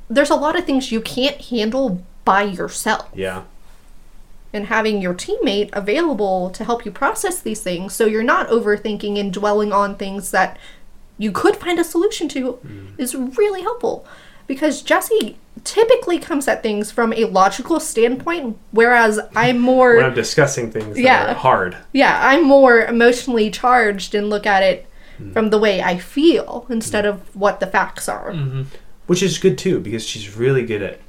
There's a lot of things you can't handle by yourself. Yeah. And having your teammate available to help you process these things so you're not overthinking and dwelling on things that you could find a solution to is really helpful. Because Jesse typically comes at things from a logical standpoint, whereas I'm more... when I'm discussing things that are hard. Yeah, I'm more emotionally charged and look at it from the way I feel instead of what the facts are. Which is good, too, because she's really good at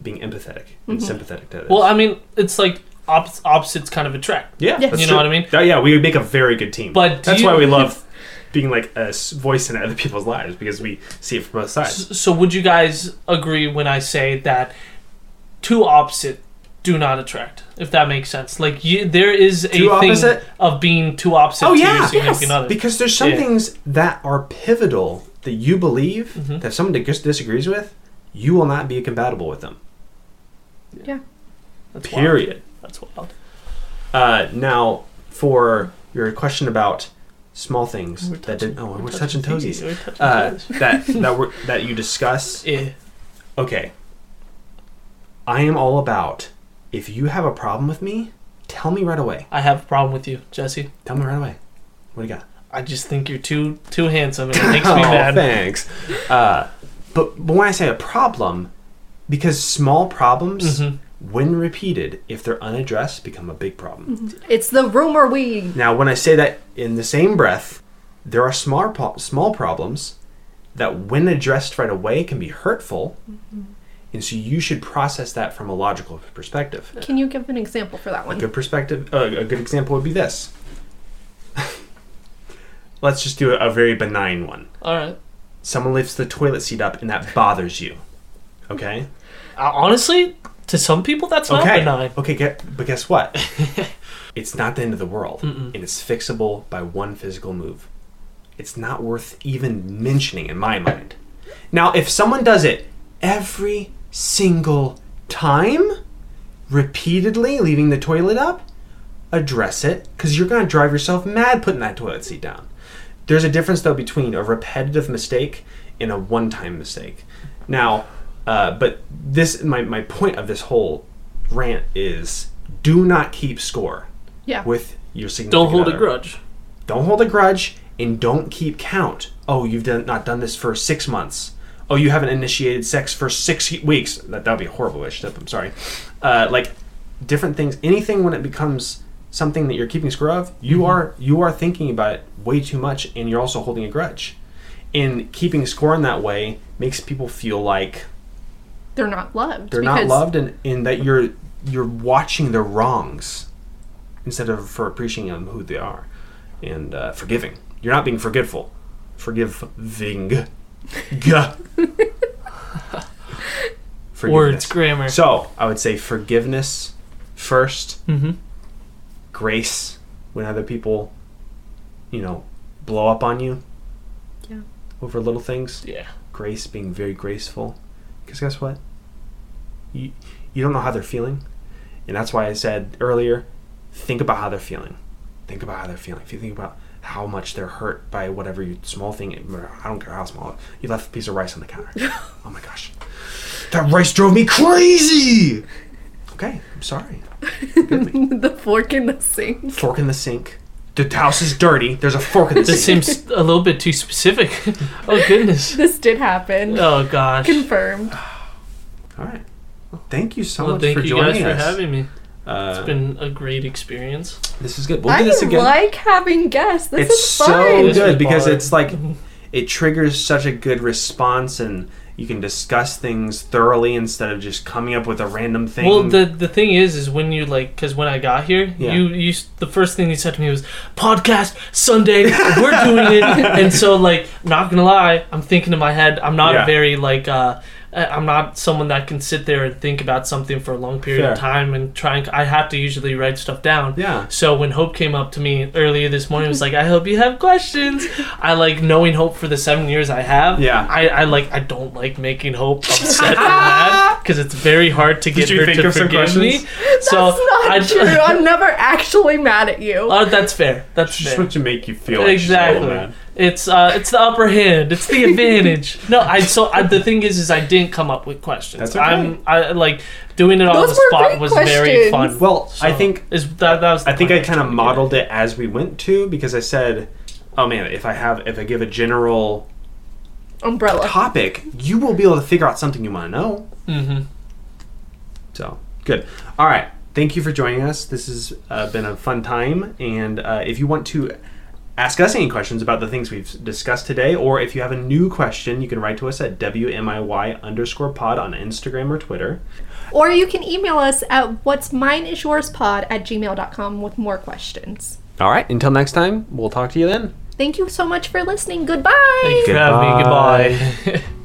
being empathetic and sympathetic to this. Well, I mean, it's like opposites kind of attract. Yeah, that's true. You know what I mean? Yeah, we make a very good team. But that's why we love being like a voice in other people's lives, because we see it from both sides. So would you guys agree when I say that two opposite do not attract, if that makes sense? Like, there is a thing of being two opposite to your significant other. Because there's some things that are pivotal that you believe that if someone disagrees with, you will not be compatible with them. Yeah. That's period. Wild. That's wild. Now, for your question about small things that didn't... Oh, we're touching toesies. That you discuss. Okay. I am all about, if you have a problem with me, tell me right away. I have a problem with you, Jesse. Tell me right away. What do you got? I just think you're too handsome, and it makes me mad. Thanks. But when I say a problem, because small problems, when repeated, if they're unaddressed, become a big problem. It's the rumor weed. Now, when I say that in the same breath, there are small problems that, when addressed right away, can be hurtful. And so you should process that from a logical perspective. Can you give an example for that one? A good example would be this. Let's just do a very benign one. All right. Someone lifts the toilet seat up and that bothers you. Okay? Honestly, to some people, that's not benign. Okay, but guess what? It's not the end of the world. And it's fixable by one physical move. It's not worth even mentioning in my mind. Now, if someone does it every single time, repeatedly leaving the toilet up, address it, because you're going to drive yourself mad putting that toilet seat down. There's a difference, though, between a repetitive mistake and a one-time mistake. Now, but this my point of this whole rant is, do not keep score with your significant other. Don't hold a grudge. Don't hold a grudge, and don't keep count. Oh, you've not done this for 6 months. Oh, you haven't initiated sex for 6 weeks. That would be a horrible relationship. I'm sorry. Like, different things. Anything when it becomes something that you're keeping score of, you are thinking about it way too much, and you're also holding a grudge. And keeping score in that way makes people feel like they're not loved. They're not loved, and that you're watching their wrongs instead of for appreciating them who they are and forgiving. You're not being forgetful. Forgiving. Words, grammar. So I would say forgiveness first. Grace when other people, blow up on you over little things. Yeah. Grace, being very graceful. Because guess what? You don't know how they're feeling. And that's why I said earlier, think about how they're feeling. If you think about how much they're hurt by whatever small thing, I don't care how small, you left a piece of rice on the counter. Oh my gosh. That rice drove me crazy! Okay, I'm sorry. The fork in the sink. The house is dirty. There's a fork in the sink. This seems a little bit too specific. Oh, goodness. This did happen. Oh, gosh. Confirmed. All right. Well, thank you so much for joining us. Thank you guys for having me. It's been a great experience. This is good. We'll do this again. I like having guests. This is fun. It's so good because it's like it triggers such a good response, and you can discuss things thoroughly instead of just coming up with a random thing. Well, the thing is when you like, because when I got here, you the first thing you said to me was podcast Sunday. We're doing it, and so like I'm not gonna lie, I'm thinking in my head. I'm not a very like. I'm not someone that can sit there and think about something for a long period of time and try and... I have to usually write stuff down. Yeah. So when Hope came up to me earlier this morning, it was like, I hope you have questions. I like knowing Hope for the 7 years I have. Yeah. I don't like making Hope upset and mad because it's very hard to get her to forgive me. That's not true. I'm never actually mad at you. That's fair. That's just what you make you feel. Exactly. Like mad. It's the upper hand. It's the advantage. The thing is I didn't come up with questions. That's okay. I like doing it on the spot was very fun. Well, so I think I kind of modeled it as we went to because I said, oh man, if I give a general umbrella topic, you will be able to figure out something you want to know. Mm-hmm. So good. All right. Thank you for joining us. This has been a fun time, and if you want to ask us any questions about the things we've discussed today, or if you have a new question, you can write to us at WMIY_pod on Instagram or Twitter. Or you can email us at whatsmineisyourspod@gmail.com with more questions. All right. Until next time, we'll talk to you then. Thank you so much for listening. Goodbye. Thank you for having me. Goodbye.